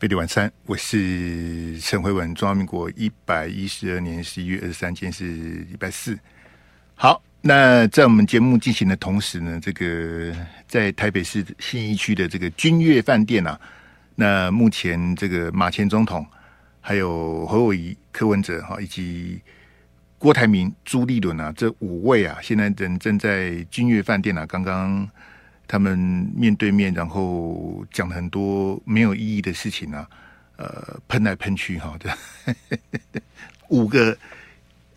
贝蒂晚餐，我是陈慧文。中华民国112年11月23日，今天是礼拜四。好，那在我们节目进行的同时呢，这个在台北市信义区的这个君悦饭店啊，那目前这个马前总统还有侯友宜、柯文哲以及郭台铭、朱立伦啊，这五位啊，现在人正在君悦饭店啊，刚刚他们面对面，然后讲了很多没有意义的事情啊，喷来喷去哈，五个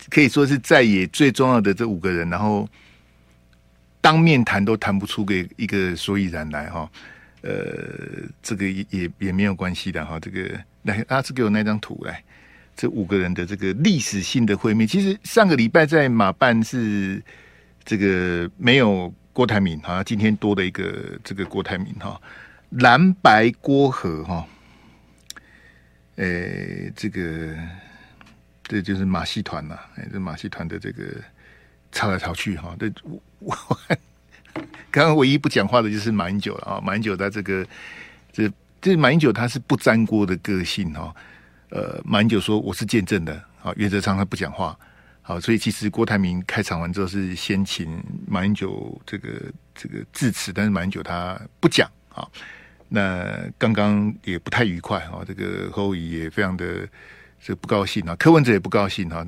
可以说是在野最重要的这五个人，然后当面谈都谈不出个一个所以然来哈，这个也没有关系的哈，这个来阿志给我那张图来。这五个人的这个历史性的会面，其实上个礼拜在马办是这个没有郭台铭哈，今天多了一个这个郭台铭哈，蓝白郭和哈，这就是马戏团呐，这马戏团的这个吵来吵去哈，这我刚刚唯一不讲话的就是马英九了啊，马英九他这个这马英九他是不沾锅的个性哈。马英九说我是见证的，好，袁哲昌他不讲话，好，所以其实郭台铭开场完之后是先请马英九这个致辞，但是马英九他不讲，好，那刚刚也不太愉快啊，这个侯友宜也非常的这不高兴啊，柯文哲也不高兴啊，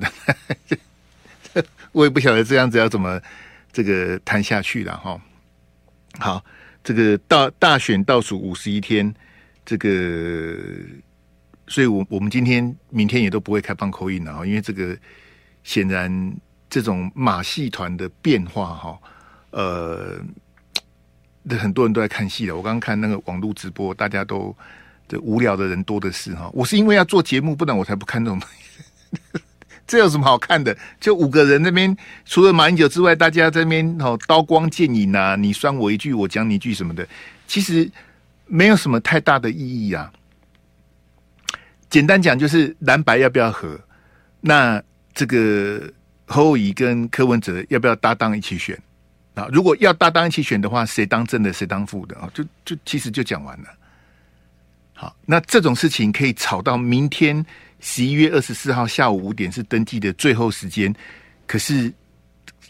我也不晓得这样子要怎么这个谈下去了哈。好，这个大选倒数51天，这个。所以我们今天明天也都不会开放call in了，因为这个显然这种马戏团的变化哈，很多人都在看戏了。我刚刚看那个网络直播，大家都这无聊的人多的是哈。我是因为要做节目，不然我才不看这种东西。这有什么好看的？就五个人那边，除了马英九之外，大家这边哦刀光剑影啊，你酸我一句，我讲你一句什么的，其实没有什么太大的意义啊。简单讲就是蓝白要不要合，那这个侯友宜跟柯文哲要不要搭档一起选啊？如果要搭档一起选的话，谁当正的谁当副的啊？就其实就讲完了。好，那这种事情可以吵到明天11月24日下午5点是登记的最后时间，可是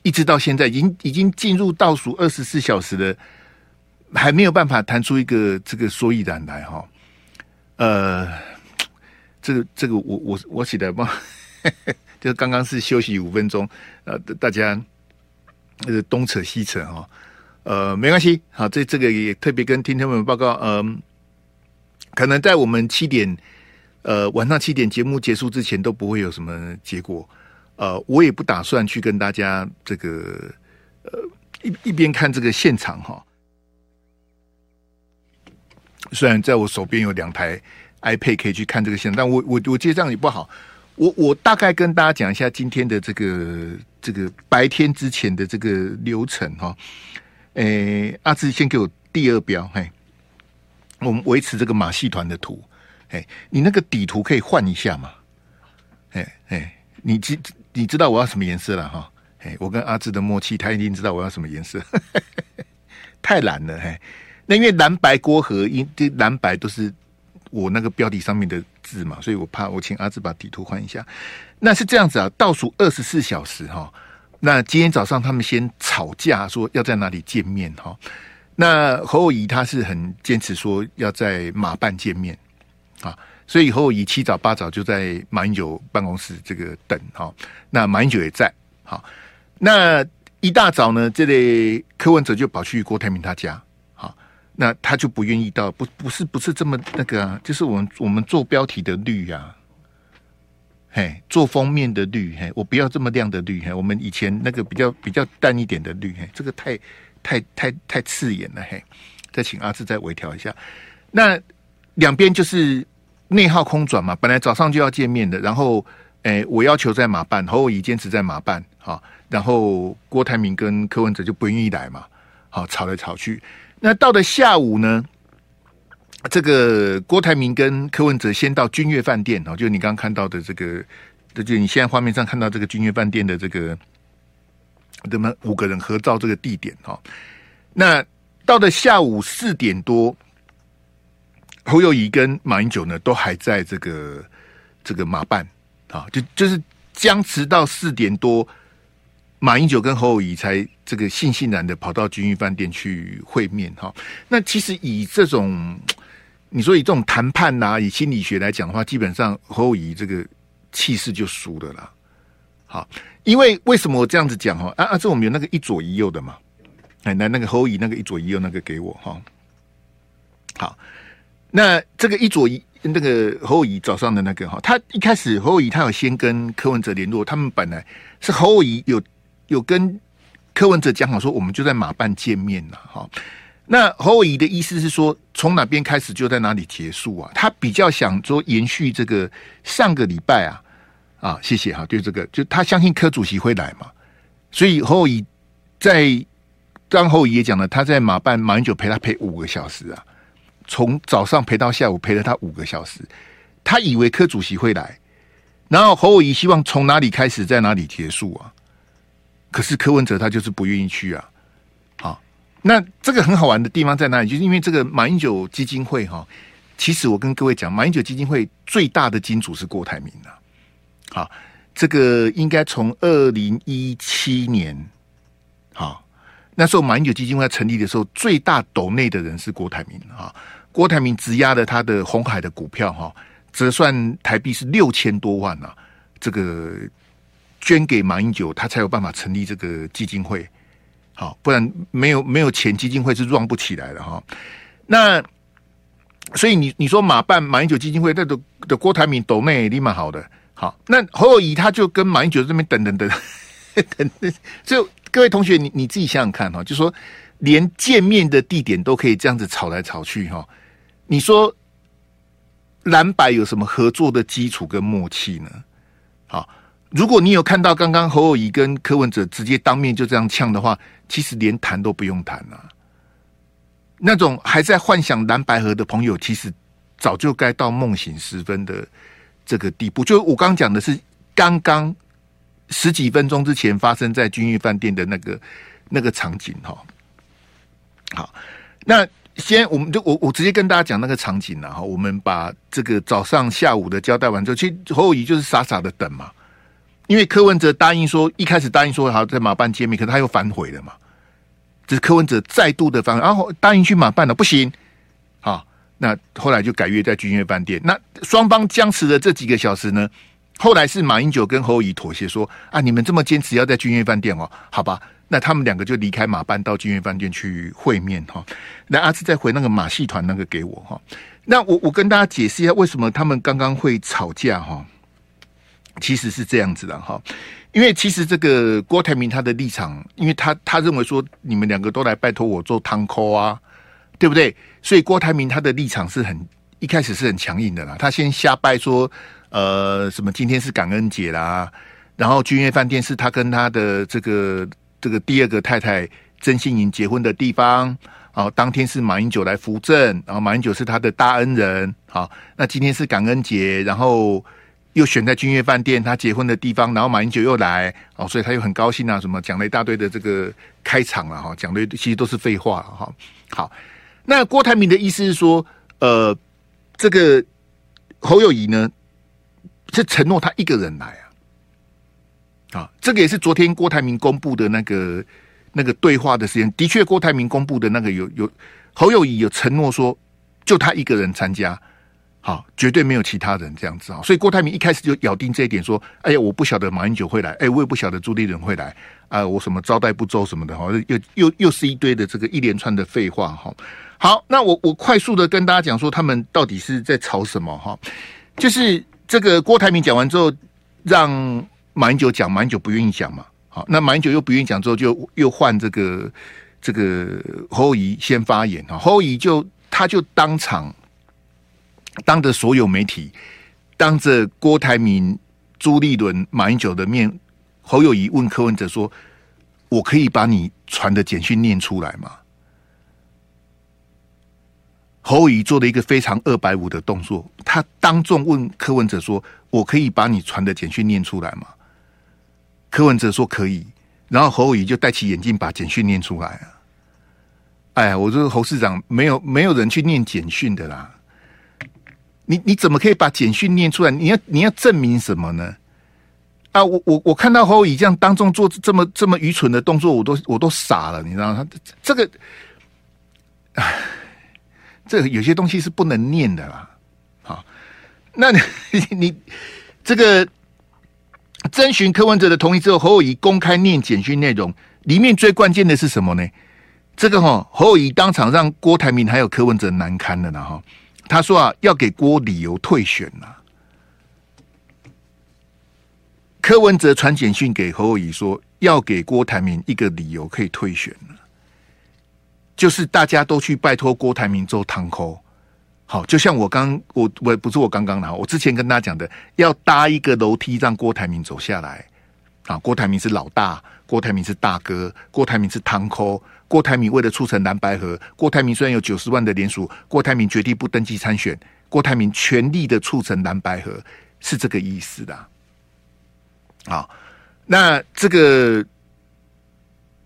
一直到现在已经进入倒数24小时了，还没有办法谈出一个这个所以然来哈，这个我起来吧，就刚刚是休息5分钟，大家东扯西扯哈，没关系，好，这个也特别跟听众们报告，可能在我们7点，晚上7点节目结束之前都不会有什么结果，我也不打算去跟大家这个一边看这个现场哈，虽然在我手边有2台。iPad 可以去看这个现场，但我觉得这样也不好。我大概跟大家讲一下今天的这个白天之前的这个流程哈。阿志先给我第2标，嘿，我们维持这个马戏团的图，嘿，你那个底图可以换一下嘛？嘿，你知道我要什么颜色了哈？嘿，我跟阿志的默契，他一定知道我要什么颜色，太懒了嘿。那因为蓝白郭和，因这蓝白都是。我那个标题上面的字嘛，所以我怕我请阿志把底图换一下。那是这样子啊，倒数24小时哈。那今天早上他们先吵架，说要在哪里见面哈。那侯友宜他是很坚持说要在马办见面啊，所以侯友宜7早8早就在马英九办公室这个等哈。那马英九也在好，那一大早呢，这类柯文哲就跑去郭台铭他家。那他就不愿意到，不是这么那个啊，就是我们做标题的绿啊，嘿，做封面的绿，嘿，我不要这么亮的绿，嘿，我们以前那个比较淡一点的绿，嘿，这个太刺眼了，嘿，再请阿志再微调一下。那两边就是内耗空转嘛，本来早上就要见面的，然后我要求在马办，侯友宜坚持在马办，好，然后郭台铭跟柯文哲就不愿意来嘛，好，吵来吵去。那到了下午呢，这个郭台铭跟柯文哲先到君悦饭店哦，就你刚刚看到的这个，就你现在画面上看到这个君悦饭店的这个，怎么5个人合照这个地点哦。那到了下午4点多，侯友宜跟马英九呢都还在这个马办啊，就是僵持到4点多，马英九跟侯友宜才这个悻然的跑到君悦饭店去会面哈、啊。那其实以这种你说以这种谈判呐、啊，以心理学来讲的话，基本上侯友宜这个气势就输了啦。好，因为为什么我这样子讲哈？啊，这我们有那个一左一右的嘛，哎，那个侯友宜那个一左一右那个给我哈、哦。好，那这个一左一那个侯友宜早上的那个哈，他一开始侯友宜他有先跟柯文哲联络，他们本来是侯友宜有跟柯文哲讲好说，我们就在马办见面了哈、哦。那侯友宜的意思是说，从哪边开始就在哪里结束啊？他比较想说延续这个上个礼拜啊。啊，谢谢哈，对这个，就他相信柯主席会来嘛，所以侯友宜在刚侯友宜也讲了，他在马办马英九陪他陪5个小时啊，从早上陪到下午，陪了他5个小时，他以为柯主席会来，然后侯友宜希望从哪里开始在哪里结束啊，可是柯文哲他就是不愿意去啊，好，那这个很好玩的地方在哪里？就是因为这个马英九基金会哈，其实我跟各位讲，马英九基金会最大的金主是郭台铭啊。好，这个应该从2017年，好，那时候马英九基金会成立的时候，最大斗内的人是郭台铭啊。郭台铭质押了他的鸿海的股票哈，折算台币是6000多万啊，这个捐给马英九，他才有办法成立这个基金会。好，不然没有钱，基金会是 run 不起来的哈。那所以你说马办马英九基金会那的郭台铭斗内立马好的。好，那侯友宜他就跟马英九这边等，所以各位同学，你自己想想看哈、哦，就说连见面的地点都可以这样子吵来吵去哈、哦，你说蓝白有什么合作的基础跟默契呢？好，如果你有看到刚刚侯友宜跟柯文哲直接当面就这样呛的话，其实连谈都不用谈了、啊。那种还在幻想蓝白合的朋友，其实早就该到梦醒时分的。这个地步，就我刚讲的是刚刚10几分钟之前发生在君悦饭店的那个场景哈、哦。好，那先我们就我直接跟大家讲那个场景了哈。我们把这个早上下午的交代完之后，其实侯友宜就是傻傻的等嘛，因为柯文哲答应说一开始答应说好在马办见面，可是他又反悔了嘛。这是柯文哲再度的反悔，然后答应去马办了，不行，好。那后来就改约在君悦饭店。那双方僵持的这几个小时呢，后来是马英九跟侯友宜妥协说啊，你们这么坚持要在君悦饭店哦，好吧？那他们两个就离开马办到君悦饭店去会面哈、哦。那阿志再回那个马戏团那个给我哈、哦。那我跟大家解释一下为什么他们刚刚会吵架哈、哦。其实是这样子的哈、哦，因为其实这个郭台铭他的立场，因为他认为说你们两个都来拜托我做汤扣啊。对不对？所以郭台铭他的立场是一开始是很强硬的啦。他先瞎掰说，什么今天是感恩节啦，然后君悦饭店是他跟他的这个第二个太太曾心莹结婚的地方。好、哦，当天是马英九来扶正，然后马英九是他的大恩人。好、哦，那今天是感恩节，然后又选在君悦饭店他结婚的地方，然后马英九又来，哦，所以他又很高兴啊，什么讲了一大堆的这个开场了、啊、哈，讲的其实都是废话哈、哦。好。那郭台铭的意思是说，这个侯友宜呢是承诺他一个人来啊，啊，这个也是昨天郭台铭公布的那个对话的时间，的确，郭台铭公布的那个有侯友宜有承诺说，就他一个人参加，好、啊，绝对没有其他人这样子啊，所以郭台铭一开始就咬定这一点说，哎呀，我不晓得马英九会来，哎，我也不晓得朱立伦会来啊，我什么招待不周什么的，哈、啊，又是一堆的这个一连串的废话哈。啊好，那我快速的跟大家讲说，他们到底是在吵什么哈？就是这个郭台铭讲完之后，让马英九讲，马英九不愿意讲嘛。好，那马英九又不愿意讲之后，就又换这个侯友宜先发言啊。侯友宜他就当场当着所有媒体，当着郭台铭、朱立伦、马英九的面，侯友宜问柯文哲说：“我可以把你传的简讯念出来吗？”侯友宜做了一个非常250的动作，他当众问柯文哲说：“我可以把你传的简讯念出来吗？”柯文哲说可以，然后侯友宜就戴起眼镜把简讯念出来了。哎呀，我说侯市长没有人去念简讯的啦。你怎么可以把简讯念出来？你要证明什么呢？啊，我看到侯友宜这样当众做这么愚蠢的动作，我都傻了，你知道吗？这个有些东西是不能念的啦。好，那你这个征询柯文哲的同意之后，侯友宜公开念简讯内容，里面最关键的是什么呢？这个侯友宜当场让郭台铭还有柯文哲难堪的呢哈。他说啊，要给郭理由退选啊。柯文哲传简讯给侯友宜说，要给郭台铭一个理由可以退选啊，就是大家都去拜托郭台铭做堂口。好，就像我不是我刚刚的，我之前跟大家讲的，要搭一个楼梯让郭台铭走下来。啊，郭台铭是老大，郭台铭是大哥，郭台铭是堂口。郭台铭为了促成蓝白合，郭台铭虽然有90万的联署，郭台铭决定不登记参选，郭台铭全力的促成蓝白合，是这个意思的。好，那这个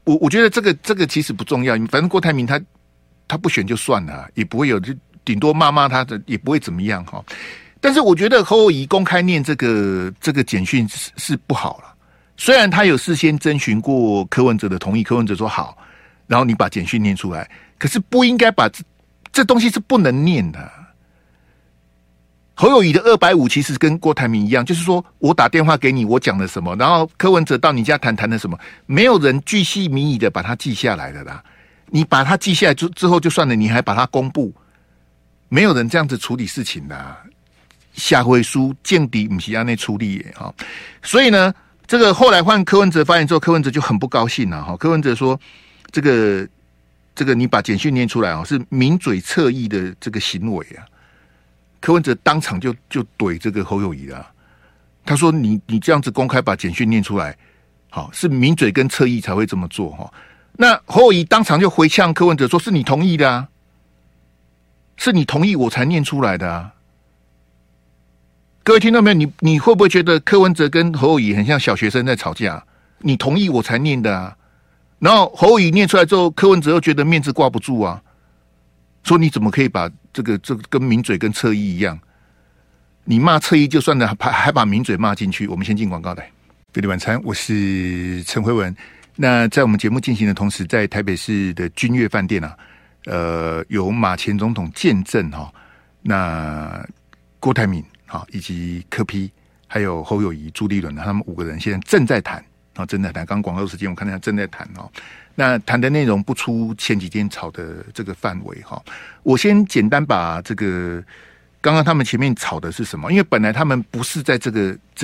我觉得这个其实不重要，反正郭台铭他不选就算了，也不会有，就顶多骂骂他的，也不会怎么样哈。但是我觉得侯友宜公开念这个简讯是不好了，虽然他有事先征询过柯文哲的同意，柯文哲说好。然后你把简讯念出来，可是不应该把这东西是不能念的。侯友宜的250其实跟郭台铭一样，就是说我打电话给你，我讲了什么，然后柯文哲到你家谈了什么，没有人巨细靡遗的把它记下来的啦。你把它记下来之后就算了，你还把它公布，没有人这样子处理事情的。下回书见底不是按那处理的哈。所以呢，这个后来换柯文哲发言之后，柯文哲就很不高兴了哈。柯文哲说。这个你把简讯念出来啊、哦，是抿嘴侧翼的这个行为啊！柯文哲当场就怼这个侯友宜啊，他说你这样子公开把简讯念出来，好是抿嘴跟侧翼才会这么做哈、哦。那侯友宜当场就回呛柯文哲说：“是你同意的啊，是你同意我才念出来的啊。”各位听到没有？你会不会觉得柯文哲跟侯友宜很像小学生在吵架？你同意我才念的啊。然后侯友宜念出来之后，柯文哲又觉得面子挂不住啊，说你怎么可以把这个跟抿嘴跟侧翼一样，你骂侧翼就算了，还把抿嘴骂进去。我们先进广告来。飞碟晚餐，我是陈辉文。那在我们节目进行的同时，在台北市的君悦饭店啊，有马前总统见证哈、哦，那郭台铭啊、哦、以及柯 P 还有侯友宜、朱立伦，他们5个人现在正在谈。啊、哦，正在谈。刚广告时间，我看到他正在谈哦。那谈的内容不出前几天吵的这个范围哈。我先简单把这个刚刚他们前面吵的是什么？因为本来他们不是在这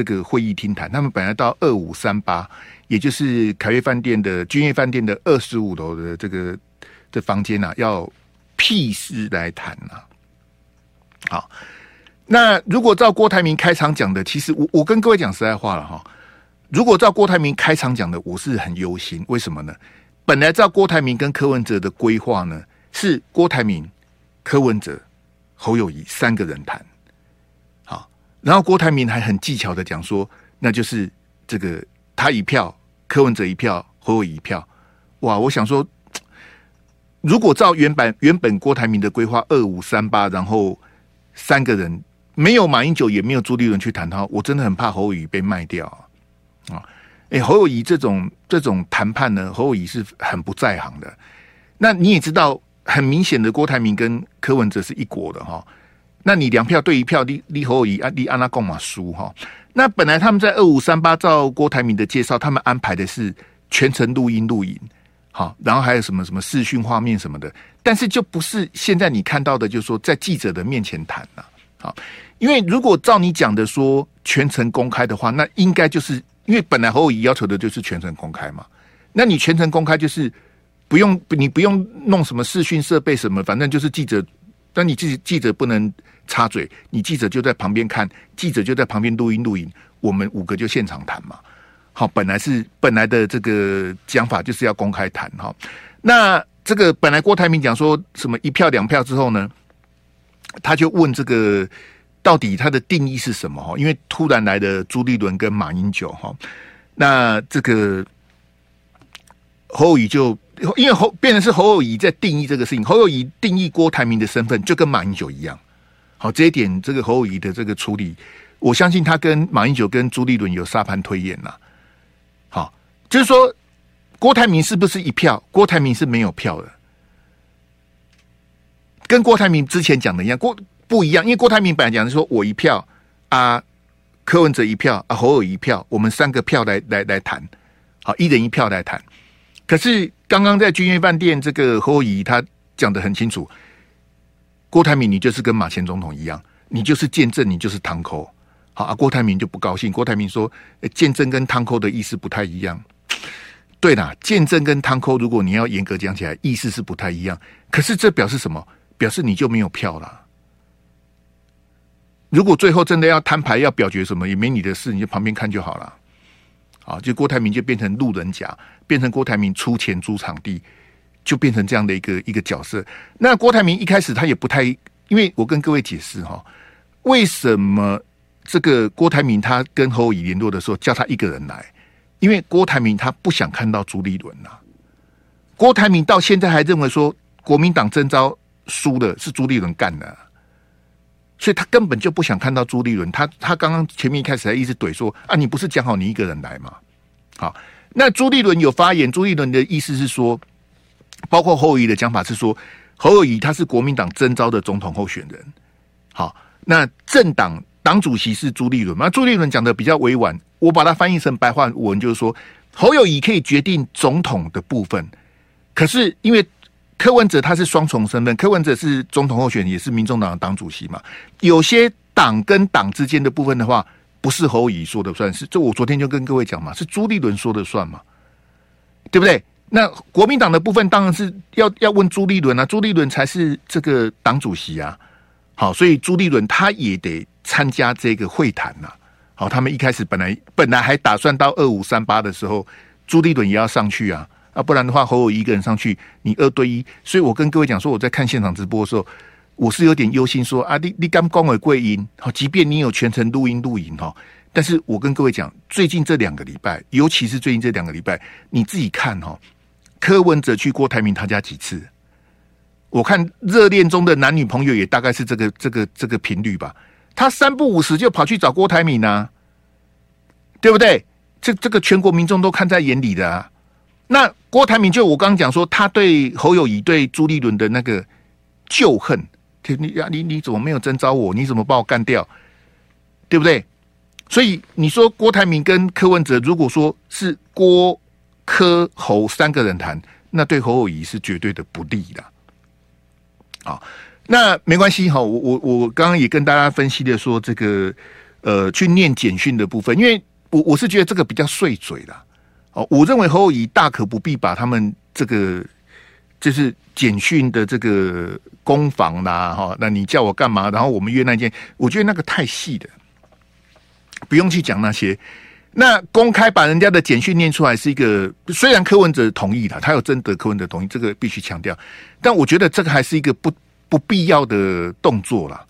个会议厅谈，他们本来到2538，也就是凯悦饭店的君悦饭店的25楼的这个的房间啊，要屁事来谈啊。好，那如果照郭台铭开场讲的，其实我跟各位讲实在话了哈。如果照郭台铭开场讲的，我是很忧心。为什么呢？本来照郭台铭跟柯文哲的规划呢，是郭台铭、柯文哲、侯友宜3个人谈。好，然后郭台铭还很技巧的讲说，那就是这个他1票，柯文哲1票，侯友宜1票。哇，我想说，如果照原本郭台铭的规划2538，然后3个人没有马英九也没有朱立伦去谈他，我真的很怕侯友宜被卖掉啊。啊、哦，侯友宜这种谈判呢，侯友宜是很不在行的。那你也知道，很明显的郭台铭跟柯文哲是一国的哈、哦。那你2票对1票，立侯友宜啊，立安拉贡马输哈。那本来他们在2538照郭台铭的介绍，他们安排的是全程录影，好、哦，然后还有什么什么视讯画面什么的，但是就不是现在你看到的，就是说在记者的面前谈了、啊。好、哦，因为如果照你讲的说全程公开的话，那应该就是。因为本来侯友宜要求的就是全程公开嘛，那你全程公开就是不用弄什么视讯设备什么，反正就是记者，但你记者不能插嘴，你记者就在旁边看，记者就在旁边录音，我们5个就现场谈嘛。好，本来的这个讲法就是要公开谈哈。那这个本来郭台铭讲说什么1票2票之后呢，他就问这个。到底它的定义是什么？因为突然来的朱立伦跟马英九哈，那这个侯友宜就因为变成是侯友宜在定义这个事情。侯友宜定义郭台铭的身份就跟马英九一样，好，这一点这个侯友宜的这个处理，我相信他跟马英九跟朱立伦有沙盘推演啦。好，就是说郭台铭是不是一票？郭台铭是没有票的，跟郭台铭之前讲的一样，不一样，因为郭台铭本来讲是说我一票啊，柯文哲一票啊，侯友宜一票，我们三个票来谈，好，一人一票来谈。可是刚刚在君悦饭店，这个侯友宜他讲得很清楚，郭台铭你就是跟马前总统一样，你就是见证，你就是堂口。好啊，郭台铭就不高兴，郭台铭说，见证跟堂口的意思不太一样。对啦，见证跟堂口如果你要严格讲起来，意思是不太一样。可是这表示什么？表示你就没有票啦。如果最后真的要摊牌要表决什么，也没你的事，你就旁边看就好了。啊，就郭台铭就变成路人甲，变成郭台铭出钱租场地，就变成这样的一个角色。那郭台铭一开始他也不太，因为我跟各位解释哈，为什么这个郭台铭他跟侯友宜联络的时候叫他一个人来，因为郭台铭他不想看到朱立伦啊。郭台铭到现在还认为说国民党征召输了是朱立伦干的。所以他根本就不想看到朱立伦，他刚刚前面一开始还一直怼说啊，你不是讲好你一个人来吗？好，那朱立伦有发言，朱立伦的意思是说，包括侯友宜的讲法是说，侯友宜他是国民党征召的总统候选人，好，那政党党主席是朱立伦嘛？朱立伦讲的比较委婉，我把它翻译成白话文就是说，侯友宜可以决定总统的部分，可是因为柯文哲他是双重身份，柯文哲是总统候选人，也是民众党的党主席嘛。有些党跟党之间的部分的话，不是侯友宜说的算，是这我昨天就跟各位讲嘛，是朱立伦说的算嘛，对不对？那国民党的部分当然是要问朱立伦啊，朱立伦才是这个党主席啊。好，所以朱立伦他也得参加这个会谈啊。好，他们一开始本来还打算到2538的时候，朱立伦也要上去啊。啊，不然的话，侯友宜一个人上去，你2对1，所以我跟各位讲说，我在看现场直播的时候，我是有点忧心说啊，你刚光伟贵音，好，即便你有全程录音哈，但是我跟各位讲，最近这2个礼拜，尤其是最近这2个礼拜，你自己看哈，柯文哲去郭台铭他家几次，我看热恋中的男女朋友也大概是这个频率吧，他3不5时就跑去找郭台铭啊，对不对？这个全国民众都看在眼里的啊。那郭台铭就我刚刚讲说，他对侯友宜对朱立伦的那个旧恨，你怎么没有征召我？你怎么把我干掉？对不对？所以你说郭台铭跟柯文哲，如果说是郭、柯、侯3个人谈，那对侯友宜是绝对的不利的。好，那没关系哈，我刚刚也跟大家分析的说这个去念简讯的部分，因为我是觉得这个比较碎嘴啦。哦，我认为侯友宜大可不必把他们这个就是简讯的这个攻防啦，哈，那你叫我干嘛？然后我们约那件，我觉得那个太细的，不用去讲那些。那公开把人家的简讯念出来是一个，虽然柯文哲同意了，他有征得柯文哲同意，这个必须强调，但我觉得这个还是一个不必要的动作啦。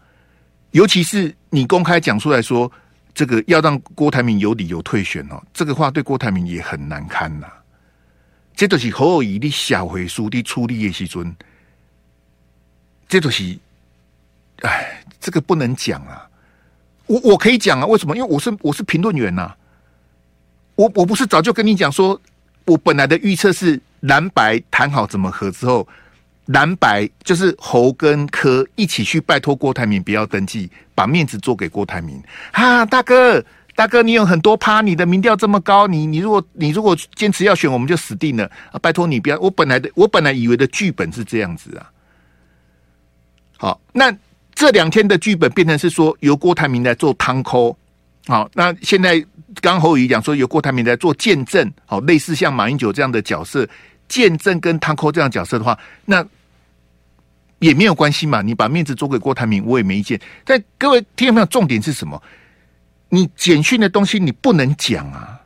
尤其是你公开讲出来说。这个要让郭台铭有理由退选哦，这个话对郭台铭也很难堪呐、啊。这就是侯友宜的下回书的出力的时阵，这就是，哎，这个不能讲啊。我可以讲啊，为什么？因为我是评论员呐、啊。我不是早就跟你讲说，我本来的预测是蓝白谈好怎么和之后，蓝白就是侯跟柯一起去拜托郭台铭不要登记，把面子做给郭台铭。啊，大哥，你有很多趴，你的民调这么高，你如果坚持要选，我们就死定了啊！拜托你不要，我本来以为的剧本是这样子啊。好，那这2天的剧本变成是说由郭台铭来做汤抠。好，那现在刚侯友宜讲说由郭台铭来做见证，好，类似像马英九这样的角色。见证跟汤扣这样角色的话，那也没有关系嘛。你把面子做给郭台铭，我也没意见。但各位听众朋友，重点是什么？你简讯的东西你不能讲啊。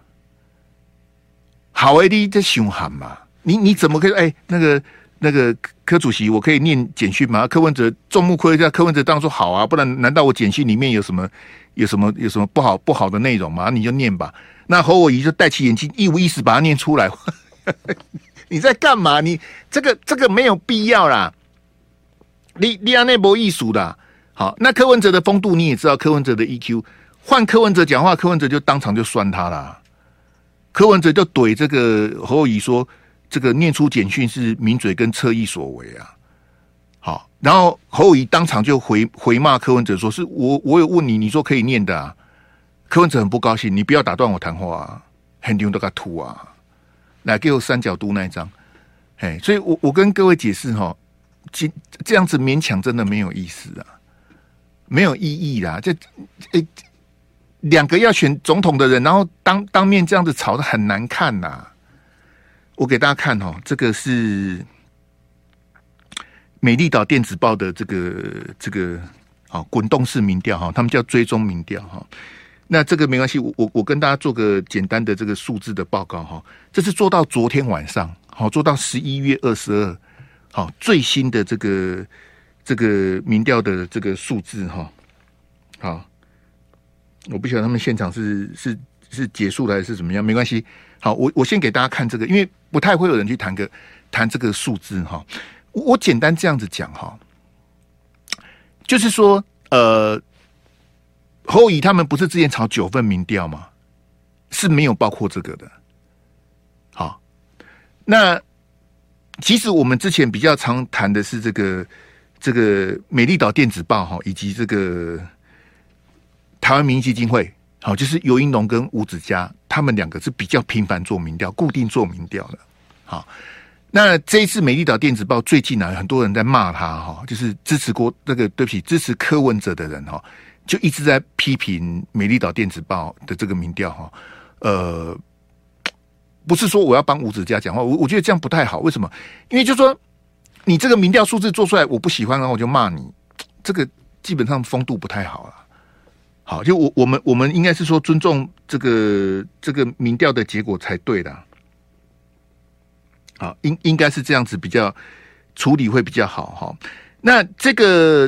好 ，AD 在凶喊嘛？你怎么可以？哎、欸，那个柯主席，我可以念简讯吗？柯文哲众目睽睽，柯文哲当然说好啊，不然难道我简讯里面有什么不好的内容吗？你就念吧。那侯友宜就戴起眼镜，一五一十把它念出来。你在干嘛？你这个没有必要啦！你这样没意思啦！好，那柯文哲的风度你也知道，柯文哲的 EQ， 换柯文哲讲话，柯文哲就当场就酸他啦。柯文哲就怼这个侯友宜说，这个念出简讯是名嘴跟侧翼所为啊。好，然后侯友宜当场就回骂柯文哲说，是我有问你，你说可以念的啊。柯文哲很不高兴，你不要打断我谈话啊，很丢都给他吐啊，来给我三角都那一张。哎，所以我跟各位解释哈，这样子勉强真的没有意思啊，没有意义啦。这两个要选总统的人，然后当面这样子吵得很难看呐。我给大家看哈，这个是美丽岛电子报的这个好滚动式民调哈，他们叫追踪民调哈。那这个没关系，我跟大家做个简单的这个数字的报告哈，这是做到昨天晚上。好，做到11月22，好，最新的这个民调的这个数字哈，好，我不晓得他们现场是结束了还是怎么样，没关系。好，我先给大家看这个，因为不太会有人去谈这个数字哈。我简单这样子讲哈，就是说，侯友宜他们不是之前炒9份民调吗？是没有包括这个的。好。那其实我们之前比较常谈的是这个美丽岛电子报哈，以及这个台湾民意基金会，好，就是游盈隆跟吴子嘉他们两个是比较频繁做民调、固定做民调的。好，那这一次美丽岛电子报最近啊，很多人在骂他哈，就是支持柯文哲的人哈，就一直在批评美丽岛电子报的这个民调哈，不是说我要帮吴子嘉讲话，我觉得这样不太好。为什么？因为就是说你这个民调数字做出来我不喜欢，然后我就骂你，这个基本上风度不太好了。好，就我们应该是说尊重这个民调的结果才对的。好，应该是这样子比较处理会比较好哈。那这个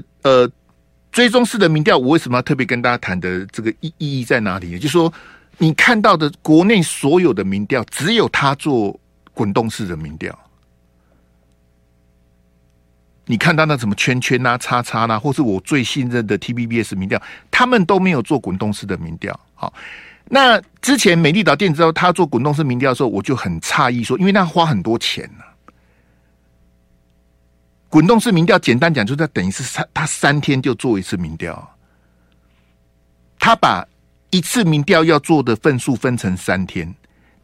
追踪式的民调，我为什么要特别跟大家谈的这个意义在哪里呢？就是说，你看到的国内所有的民调，只有他做滚动式的民调。你看到那什么圈圈啊、叉叉啦、啊，或是我最信任的 TVBS 民调，他们都没有做滚动式的民调。好，那之前美丽岛电子报他做滚动式民调的时候，我就很诧异说，因为他花很多钱呢、啊。滚动式民调简单讲，就是等于是他3天就做一次民调，他把一次民调要做的份数分成3天，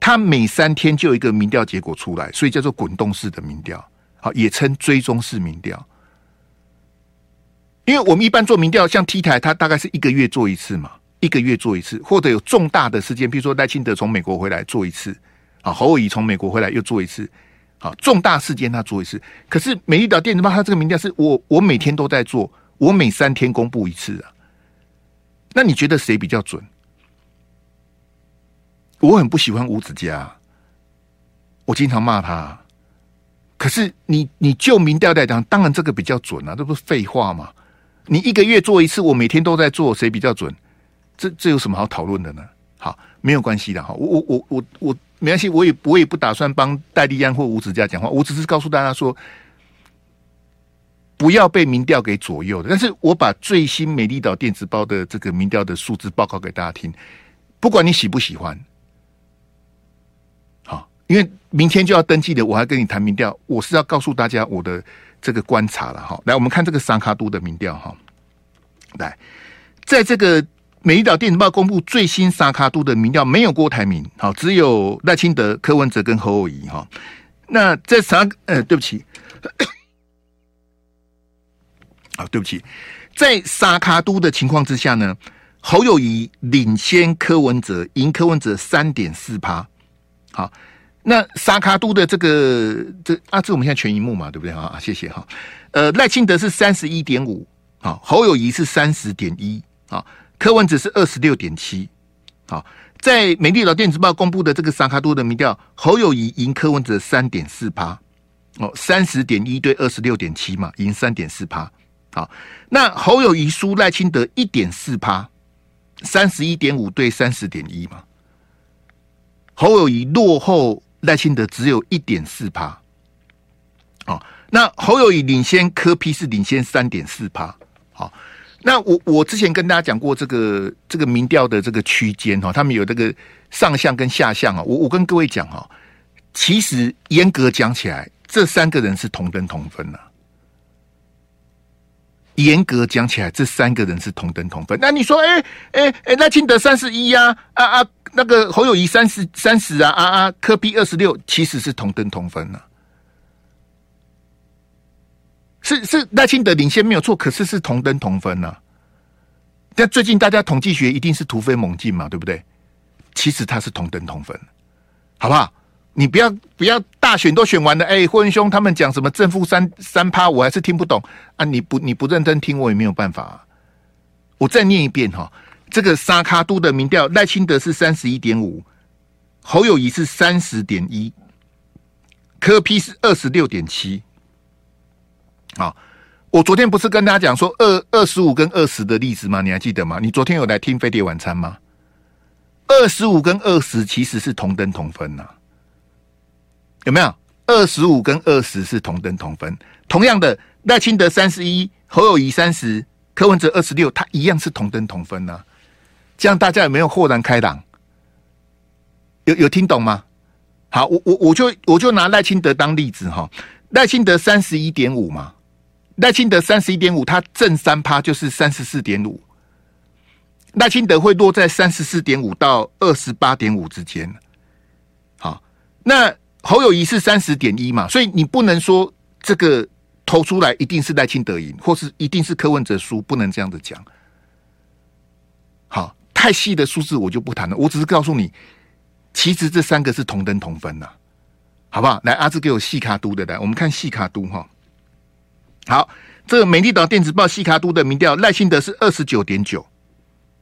它每3天就有一个民调结果出来，所以叫做滚动式的民调，好，也称追踪式民调。因为我们一般做民调，像 T 台，它大概是1个月做一次嘛，1个月做一次，或者有重大的事件，比如说赖清德从美国回来做一次，啊，侯友宜从美国回来又做一次，好，重大事件他做一次。可是美丽岛电子报它这个民调是我每天都在做，我每3天公布一次啊，那你觉得谁比较准？我很不喜欢吴子嘉，我经常骂他。可是你就民调来讲，当然这个比较准啊，这不是废话吗？你1个月做一次，我每天都在做，谁比较准？这有什么好讨论的呢？好，没有关系的哈，我没关系，我也不打算帮戴立安或吴子嘉讲话，我只是告诉大家说，不要被民调给左右的。但是我把最新美丽岛电子报的这个民调的数字报告给大家听，不管你喜不喜欢。好，因为明天就要登记的，我还跟你谈民调，我是要告诉大家我的这个观察了哈。来，我们看这个三卡都的民调哈。来，在这个美丽岛电子报公布最新三卡都的民调，没有郭台铭，好，只有赖清德、柯文哲跟侯友宜哈。那这对不起，好，对不起，在沙卡都的情况之下呢，侯友宜领先柯文哲，赢柯文哲 3.4%。好，那沙卡都的这我们现在全荧幕嘛，对不对啊？谢谢哈。赖清德是 31.5， 好，侯友宜是 30.1， 好，柯文哲是 26.7。好，在美丽岛电子报公布的这个沙卡都的民调，侯友宜赢柯文哲 3.4%， 哦， 30.1 对 26.7 嘛，赢 3.4%。好，那侯友宜输赖清德 1.4%， 31.5 对 30.1 嘛，侯友宜落后赖清德只有 1.4%。 好，那侯友宜领先柯P是领先 3.4%。 好，那我之前跟大家讲过这个民调的这个区间哈，他们有这个上项跟下项啊。我跟各位讲哈，其实严格讲起来，这三个人是同等同分呐、啊。严格讲起来，这三个人是同等同分。那你说，那清德31啊，那个侯友宜30啊，柯 P 26，其实是同等同分呐、啊。是赖清德领先没有错，可是是同登同分啊。但最近大家统计学一定是突飞猛进嘛，对不对？其实它是同登同分，好不好？你不要大选都选完了，霍文兄他们讲什么正负3%，我还是听不懂啊！你不认真听，我也没有办法、啊。我再念一遍哈，这个沙卡都的民调，赖清德是 31.5， 侯友宜是 30.1， 柯 P 是 26.7。好、哦，我昨天不是跟大家讲说25跟20的例子吗？你还记得吗？你昨天有来听飞碟晚餐吗？25跟20其实是同登同分啊，有没有？25跟20是同登同分。同样的，赖清德31，侯友宜30，柯文哲26，他一样是同登同分啊。这样大家有没有豁然开朗？有听懂吗？好，我就拿赖清德当例子哈，赖清德 31.5 嘛。赖清德 31.5， 他正 3% 就是 34.5， 赖清德会落在 34.5 到 28.5 之间。好，那侯友宜是 30.1 嘛，所以你不能说这个投出来一定是赖清德赢，或是一定是柯文哲输，不能这样子讲。好，太细的数字我就不谈了，我只是告诉你，其实这三个是同登同分啦、啊，好不好？来，阿志给我细卡都的，来，我们看细卡都哈。好，这个美丽岛电子报西卡都的民调，赖清德是 29.9，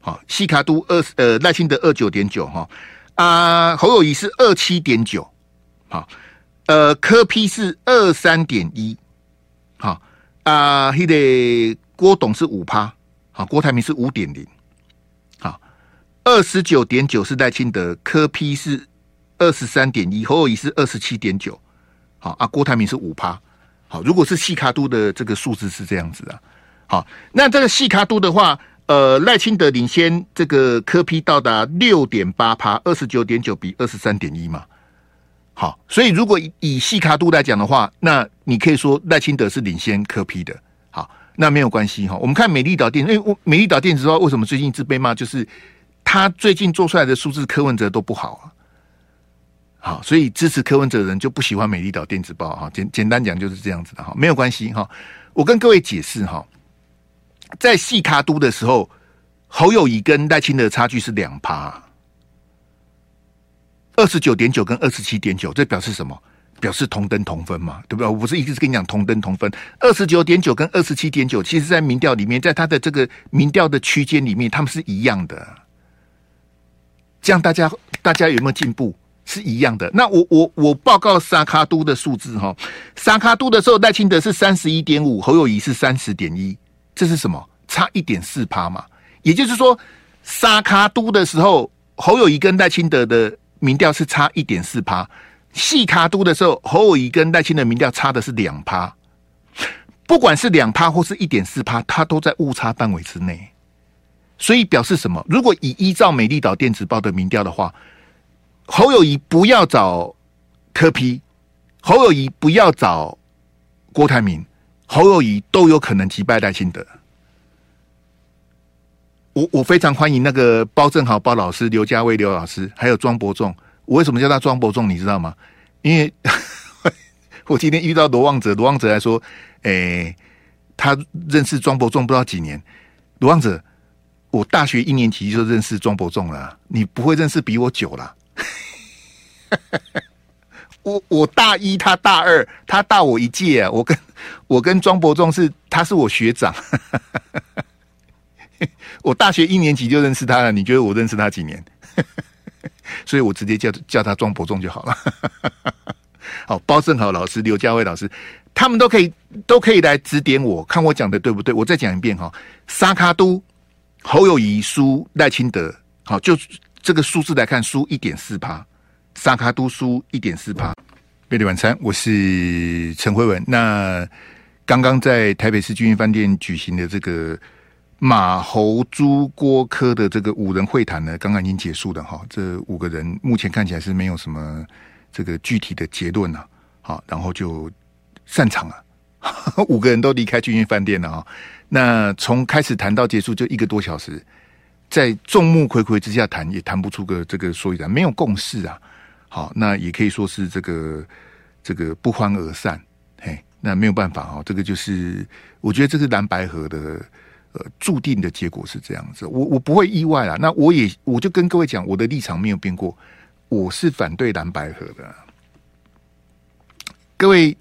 好，西卡都赖清德 29.9 哈，侯友宜是 27.9， 好，柯 P 是 23.1， 好，那个郭董是 5%， 好，郭台铭是 5.0， 好， 29.9 是赖清德，柯 P 是 23.1， 侯友宜是 27.9， 好啊，郭台铭是 5%。好，如果是细卡都的这个数字是这样子啊。好，那这个细卡都的话，赖清德领先这个柯 P 到达 6.8%， 29.9 比 23.1 嘛。好，所以如果以细卡都来讲的话，那你可以说赖清德是领先柯 P 的。好，那没有关系哈。我们看美丽岛电子，因为美丽岛电子报为什么最近一直被骂，就是他最近做出来的数字柯文哲都不好啊。好，所以支持柯文哲的人就不喜欢美丽岛电子报哈，简单讲就是这样子的哈，没有关系哈。我跟各位解释哈，在细卡都的时候，侯友宜跟赖清德的差距是 2%， 29.9 跟 27.9， 这表示什么？表示同登同分嘛，对不对？我不是一直跟你讲同登同分， 29.9 跟 27.9， 其实在民调里面，在他的这个民调的区间里面，他们是一样的。这样大家有没有进步？是一样的。那我报告沙卡都的数字哈，沙卡都的时候，赖清德是 31.5， 侯友宜是 30.1， 这是什么？差 1.4% 嘛。也就是说，沙卡都的时候，侯友宜跟赖清德的民调是差 1.4%， 细卡都的时候，侯友宜跟赖清德民调差的是 2%。 不管是 2% 或是 1.4%， 它都在误差范围之内。所以表示什么？如果以依照美丽岛电子报的民调的话，侯友宜不要找柯 P， 侯友宜不要找郭台铭，侯友宜都有可能击败赖清德。我非常欢迎那个包正豪包老师、刘家威刘老师，还有庄伯仲。我为什么叫他庄伯仲？你知道吗？因为我今天遇到罗旺哲，罗旺哲还说：“他认识庄伯仲不知道几年。”罗旺哲，我大学1年级就认识庄伯仲了，你不会认识比我久了。我大一，他大二，他大我一届啊。我跟庄伯仲他是我学长，我大学1年级就认识他了。你觉得我认识他几年？所以我直接叫他庄伯仲就好了。好，包正豪老师、刘家威老师，他们都可以来指点我，看我讲的对不对。我再讲一遍哈，沙卡都侯友宜输赖清德，好就。这个数字来看，输 1.4%， 沙卡都输 1.4%。飞碟晚餐，我是陈辉文。那刚刚在台北市君悦饭店举行的这个马侯朱郭柯的这个五人会谈呢，刚刚已经结束了哈。这五个人目前看起来是没有什么这个具体的结论了，好，然后就散场了。五个人都离开君悦饭店了啊。那从开始谈到结束就1个多小时，在众目睽睽之下谈也谈不出个这个所以然，没有共识啊。好，那也可以说是这个不欢而散。嘿，那没有办法啊，这个就是我觉得这是蓝白合的注定的结果是这样子。我不会意外啦。那我就跟各位讲，我的立场没有变过，我是反对蓝白合的。各位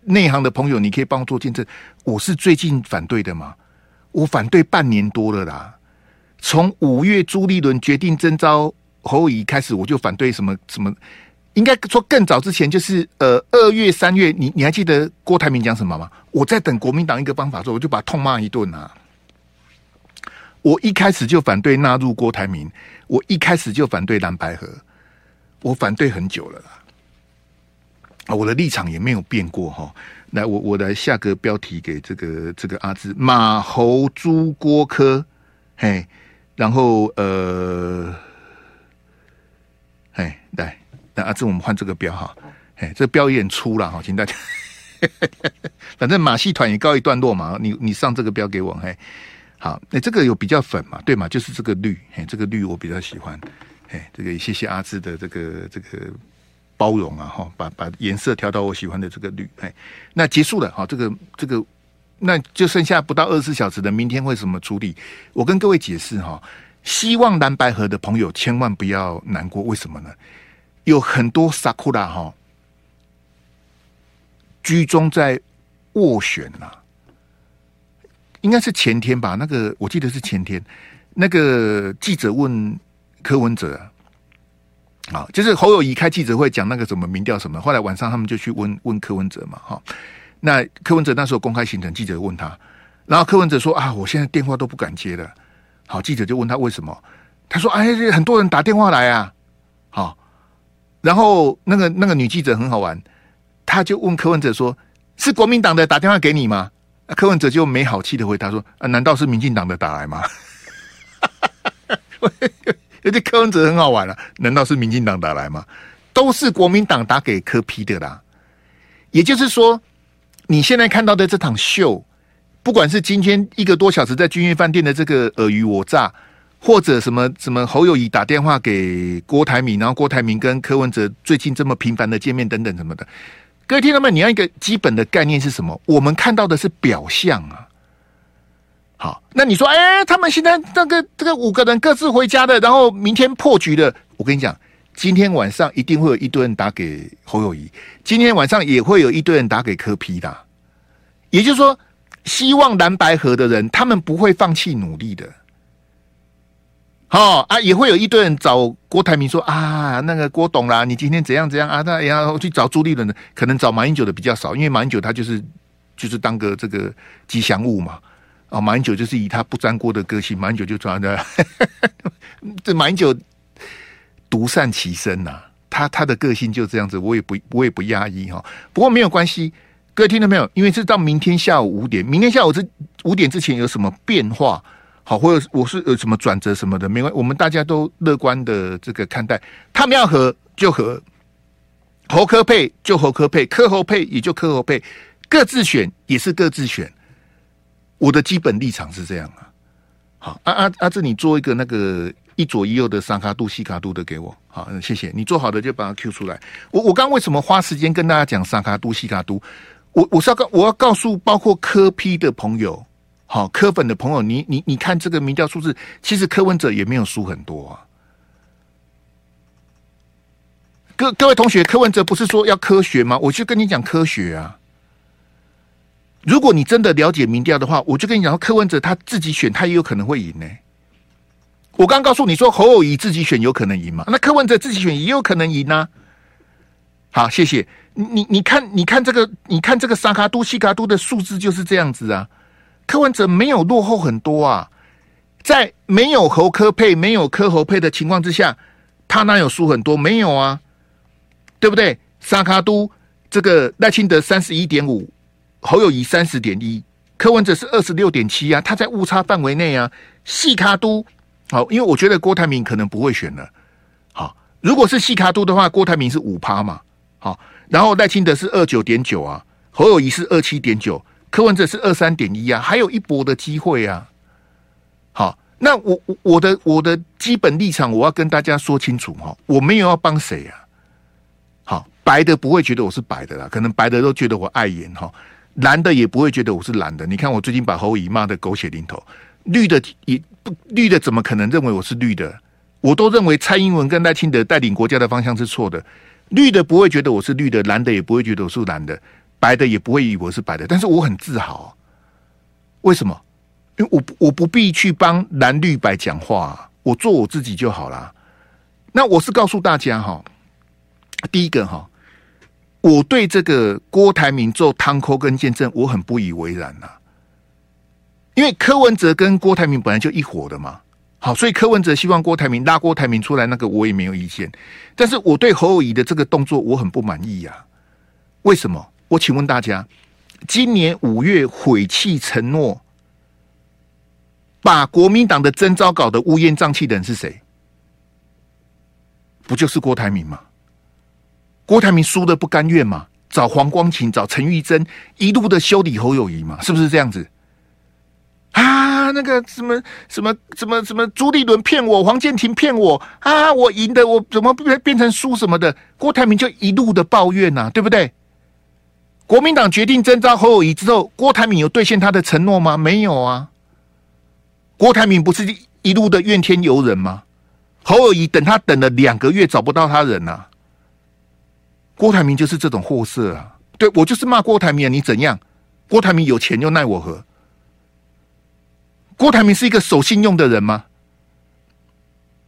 内行的朋友，你可以帮我做见证。我是最近反对的嘛，我反对半年多了啦。从5月朱立伦决定征召侯友宜开始，我就反对什么，应该说更早之前就是2月3月，你还记得郭台铭讲什么吗？我在等国民党一个方法做，我就把痛骂一顿啊。我一开始就反对纳入郭台铭，我一开始就反对蓝白合，我反对很久了啦。我的立场也没有变过哈。来，我来下个标题给这个阿芝，马侯朱郭柯，嘿，然后嘿，来，那阿芝我们换这个标哈，嘿，这标也很粗了哈，请大家，反正马戏团也告一段落嘛，你上这个标给我，嘿，好，那这个有比较粉嘛，对嘛，就是这个绿，嘿，这个绿我比较喜欢，嘿，这个也谢谢阿芝的这个。包容啊哈，把颜色调到我喜欢的这个绿，哎，那结束了哈，这个，那就剩下不到24小时的明天会怎么处理？我跟各位解释哈，希望蓝白合的朋友千万不要难过，为什么呢？有很多sakura哈，居中在斡旋啦、啊，应该是前天吧，那个我记得是前天，那个记者问柯文哲、啊。好，就是侯友宜开记者会讲那个什么民调什么，后来晚上他们就去问柯文哲嘛，哈、哦。那柯文哲那时候公开行程，记者问他，然后柯文哲说啊，我现在电话都不敢接了。好，记者就问他为什么，他说哎，很多人打电话来啊，好、哦。然后那个女记者很好玩，他就问柯文哲说，是国民党的打电话给你吗？啊、柯文哲就没好气的回答说，啊，难道是民进党的打来吗？而且柯文哲很好玩了、啊，难道是民进党打来吗？都是国民党打给柯 P 的啦。也就是说，你现在看到的这场秀，不管是今天1个多小时在君悦饭店的这个尔虞我诈，或者什么侯友宜打电话给郭台铭，然后郭台铭跟柯文哲最近这么频繁的见面等等什么的，各位听众们，你要一个基本的概念是什么？我们看到的是表象啊。好，那你说，哎、欸，他们现在这个5个人各自回家的，然后明天破局的。我跟你讲，今天晚上一定会有一堆人打给侯友宜，今天晚上也会有一堆人打给柯 P 的。也就是说，希望蓝白合的人，他们不会放弃努力的。好、哦、啊，也会有一堆人找郭台铭说啊，那个郭董啦，你今天怎样怎样啊？那也要去找朱立伦的，可能找马英九的比较少，因为马英九他就是当个这个吉祥物嘛。哦，马英九就是以他不沾锅的个性，马英九就抓着，这马英九独善其身呐、啊，他的个性就这样子，我也不压抑哈、哦。不过没有关系，各位听到没有？因为是到明天下午5点，明天下午5点之前有什么变化，好，或者我是有什么转折什么的，没关系，我们大家都乐观的这个看待。他们要和就和，侯柯配就侯柯配，柯侯配也就柯侯配，各自选也是各自选。我的基本立场是这样啊，好啊，这你做一个那个一左一右的上卡度西卡度的给我，好，谢谢你做好的就把它 Q 出来。我刚为什么花时间跟大家讲上卡度西卡度？我要告诉包括柯 P 的朋友，好，柯粉的朋友，你看这个民调数字，其实柯文哲也没有输很多啊。各位同学，柯文哲不是说要科学吗？我就跟你讲科学啊。如果你真的了解民调的话，我就跟你讲，柯文哲他自己选，他也有可能会赢呢、欸。我刚告诉你说，侯友宜自己选有可能赢嘛，那柯文哲自己选也有可能赢啊。好，谢谢你看这个，你看这个沙卡都西卡都的数字就是这样子啊。柯文哲没有落后很多啊，在没有侯柯配、没有柯侯配的情况之下，他哪有输很多？没有啊，对不对？沙卡都这个赖清德31.5。侯友宜30.1，柯文哲是 26.7 啊，他在误差范围内啊，细卡都好，因为我觉得郭台铭可能不会选了。好，如果是细卡都的话，郭台铭是 5% 嘛，好，然后赖清德是 29.9 啊，侯友宜是 27.9， 柯文哲是 23.1 啊，还有一波的机会啊。好，那我的基本立场我要跟大家说清楚哈，我没有要帮谁啊。好，白的不会觉得我是白的啦，可能白的都觉得我碍眼哈。蓝的也不会觉得我是蓝的，你看我最近把侯姨骂的狗血淋头，绿的怎么可能认为我是绿的？我都认为蔡英文跟赖清德带领国家的方向是错的，绿的不会觉得我是绿的，蓝的也不会觉得我是蓝的，白的也不会以为我是白的，但是我很自豪，为什么？因为我不必去帮蓝绿白讲话啊，我做我自己就好啦。那我是告诉大家哈，第一个哈，我对这个郭台铭做汤扣跟见证，我很不以为然啊，因为柯文哲跟郭台铭本来就一伙的嘛。好，所以柯文哲希望郭台铭拉郭台铭出来，那个我也没有意见。但是我对侯友宜的这个动作我很不满意啊。为什么？我请问大家，今年5月毁弃承诺，把国民党的征召搞得乌烟瘴气的人是谁？不就是郭台铭吗？郭台铭输的不甘愿嘛，找黄光芹找陈玉珍一路的修理侯友宜嘛，是不是这样子啊？那个什么朱立伦骗我，黄健庭骗我啊，我赢的我怎么变成输什么的，郭台铭就一路的抱怨啊，对不对？国民党决定征召侯友宜之后，郭台铭有兑现他的承诺吗？没有啊。郭台铭不是一路的怨天尤人吗？侯友宜等了2个月找不到他人啊，郭台铭就是这种货色啊！对，我就是骂郭台铭啊，你怎样？郭台铭有钱又奈我何？郭台铭是一个守信用的人吗？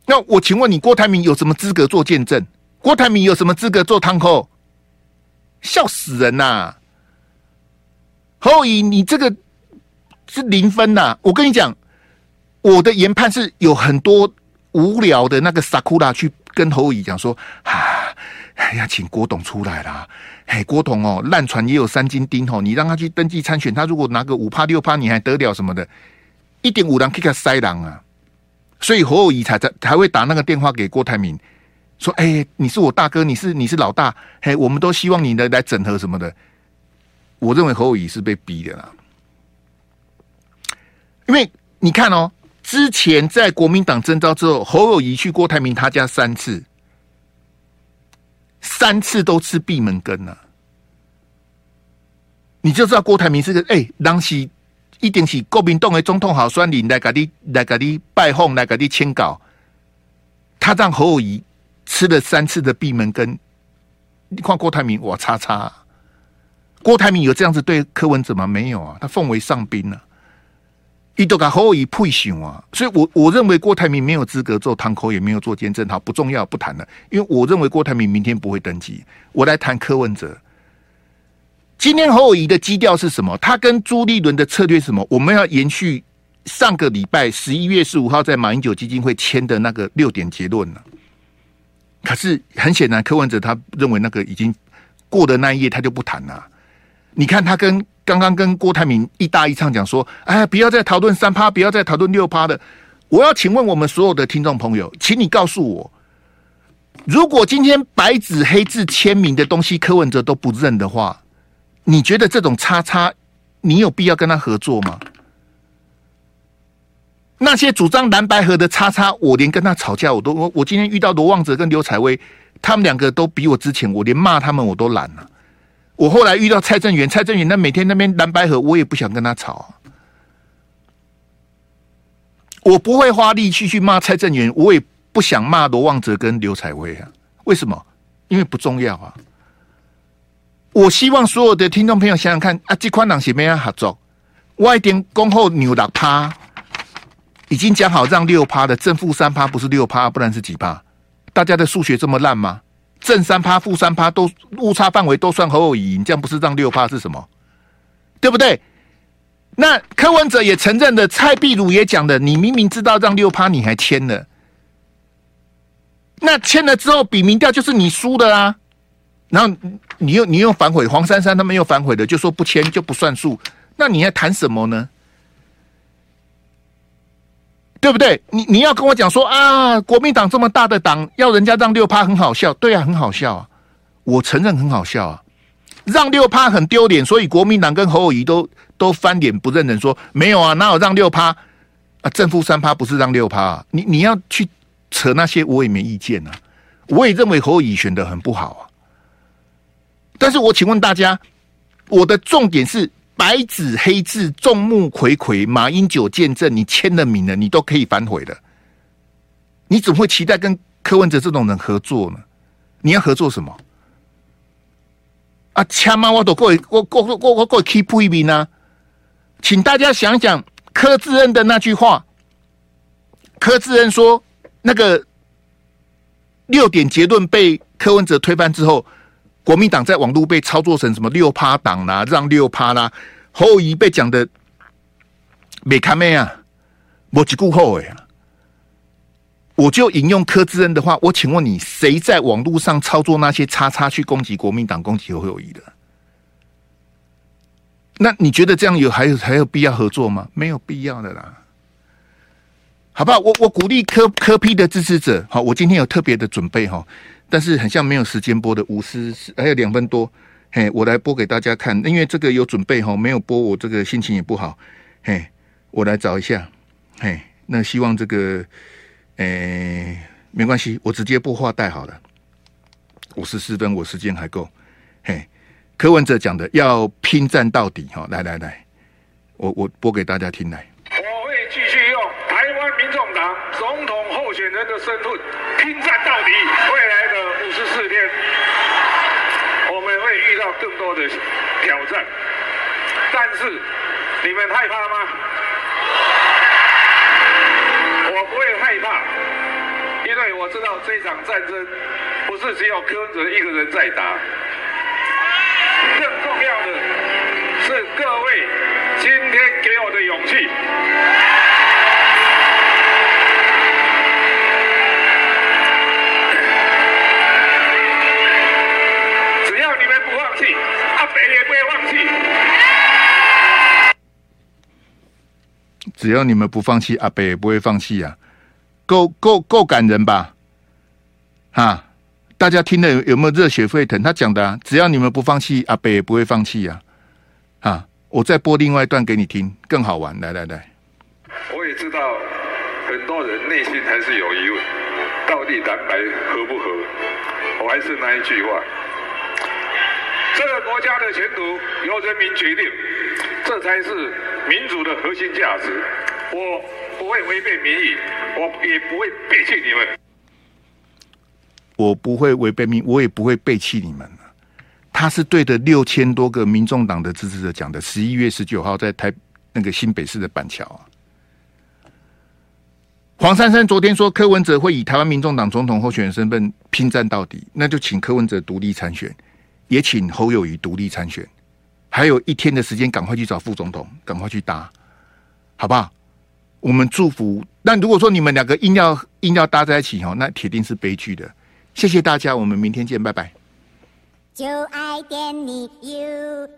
那我请问你，郭台铭有什么资格做见证？郭台铭有什么资格做汤口？笑死人呐、啊！侯友宜，你这个是0分呐、啊！我跟你讲，我的研判是有很多无聊的那个萨库拉去跟侯友宜讲说啊。哎呀，请郭董出来啦！哎，郭董哦，烂船也有3斤钉哦，你让他去登记参选，他如果拿个5%6%，你还得了什么的？1.5人给他塞狼啊！所以侯友宜才会打那个电话给郭台铭，说：“哎，你是我大哥，你是老大，哎，我们都希望你来整合什么的。”我认为侯友宜是被逼的啦，因为你看哦，之前在国民党征召之后，侯友宜去郭台铭他家3次。3次都吃闭门羹啊，你就知道郭台铭是个人是一定是国民党的总统候选人来给你拜访，来给你签稿，他让侯友宜吃了3次的闭门羹。你看郭台铭，哇叉叉、啊！郭台铭有这样子对柯文哲吗？没有啊，他奉为上宾啊，他就把侯友宜配上啊，所以我认为郭台铭没有资格做堂口，也没有做见证，好不重要，不谈了。因为我认为郭台铭明天不会登记。我来谈柯文哲。今天侯友宜的基调是什么？他跟朱立伦的策略是什么？我们要延续上个礼拜11月15号在马英九基金会签的那个6点结论了。可是很显然，柯文哲他认为那个已经过的那一页，他就不谈了。你看他跟。刚刚跟郭台铭一搭一唱讲说，哎，不要再讨论3%，不要再讨论6%的。我要请问我们所有的听众朋友，请你告诉我，如果今天白纸黑字签名的东西柯文哲都不认的话，你觉得这种叉叉，你有必要跟他合作吗？那些主张蓝白合的叉叉，我连跟他吵架我今天遇到罗旺哲跟刘彩薇，他们2个都比我之前，我连骂他们我都懒了。我后来遇到蔡正元那每天那边蓝白合，我也不想跟他吵、啊。我不会花力气去骂蔡正元，我也不想骂罗旺哲跟刘彩薇啊。为什么？因为不重要啊。我希望所有的听众朋友想想看啊，这款人是怎样合作？我一定讲好6%，已经讲好让6%的，正负3%不是6%，不然是几%？大家的数学这么烂吗？正3%、负3%都误差范围都算侯友宜，你这样不是让6%是什么？对不对？那柯文哲也承认了，蔡壁如也讲了，你明明知道让6%，你还签了。那签了之后，比民调就是你输的啦、啊。然后你又反悔，黄珊珊他们又反悔了，就说不签就不算数。那你还谈什么呢？对不对？你要跟我讲说啊，国民党这么大的党，要人家让 6% 很好笑，对啊，很好笑啊，我承认很好笑啊，让 6% 很丢脸，所以国民党跟侯友宜都翻脸不认人说，没有啊，哪有让 6% 啊，正负 3% 不是让 6% 啊，你要去扯那些我也没意见啊，我也认为侯友宜选得很不好啊，但是我请问大家，我的重点是白纸黑字，众目睽睽，马英九见证，你签了名了，你都可以反悔了，你怎么会期待跟柯文哲这种人合作呢？你要合作什么啊？签啊，我都过 keep 一名啊！请大家想想柯志恩的那句话，柯志恩说那个6点结论被柯文哲推翻之后。国民党在网路被操作成什么 6% 党啦，让 6% 啦，侯友宜被讲的没看咩啊，没几顾后哎，我就引用柯志恩的话，我请问你，谁在网路上操作那些叉叉去攻击国民党、攻击侯友宜的？那你觉得这样还有必要合作吗？没有必要的啦，好不好？我鼓励柯P 的支持者，好，我今天有特别的准备哈。但是很像没有时间播的50还有2分多，嘿，我来播给大家看，因为这个有准备哈，没有播我这个心情也不好，嘿，我来找一下，嘿，那希望这个，没关系，我直接播话带好了，54分，我时间还够，嘿，柯文哲讲的要拼战到底哈，来来来，我播给大家听来。我会继续用台湾民众党总统候选人的身份拼战到底，未来。54天，我们会遇到更多的挑战，但是你们害怕吗？我不会害怕，因为我知道这场战争不是只有柯文哲一个人在打，更重要的是各位今天给我的勇气。只要你们不放弃，阿北也不会放弃啊，够感人吧？啊，大家听了有没有热血沸腾？他讲的啊，只要你们不放弃，阿北也不会放弃啊！啊，我再播另外一段给你听，更好玩。来来来，我也知道很多人内心还是有疑问，到底蓝白合不合？我还是那一句话。这个国家的前途由人民决定，这才是民主的核心价值。我不会违背民意，我也不会背弃你们。我不会违背民意，我也不会背弃你们。他是对着6000多个民众党的支持者讲的。11月19号在新北市的板桥啊。黄珊珊昨天说柯文哲会以台湾民众党总统候选人身份拼战到底，那就请柯文哲独立参选。也请侯友宜独立参选，还有1天的时间，赶快去找副总统，赶快去搭，好不好？我们祝福。但如果说你们两个硬要搭在一起哦，那铁定是悲剧的。谢谢大家，我们明天见，拜拜。就爱点你 U。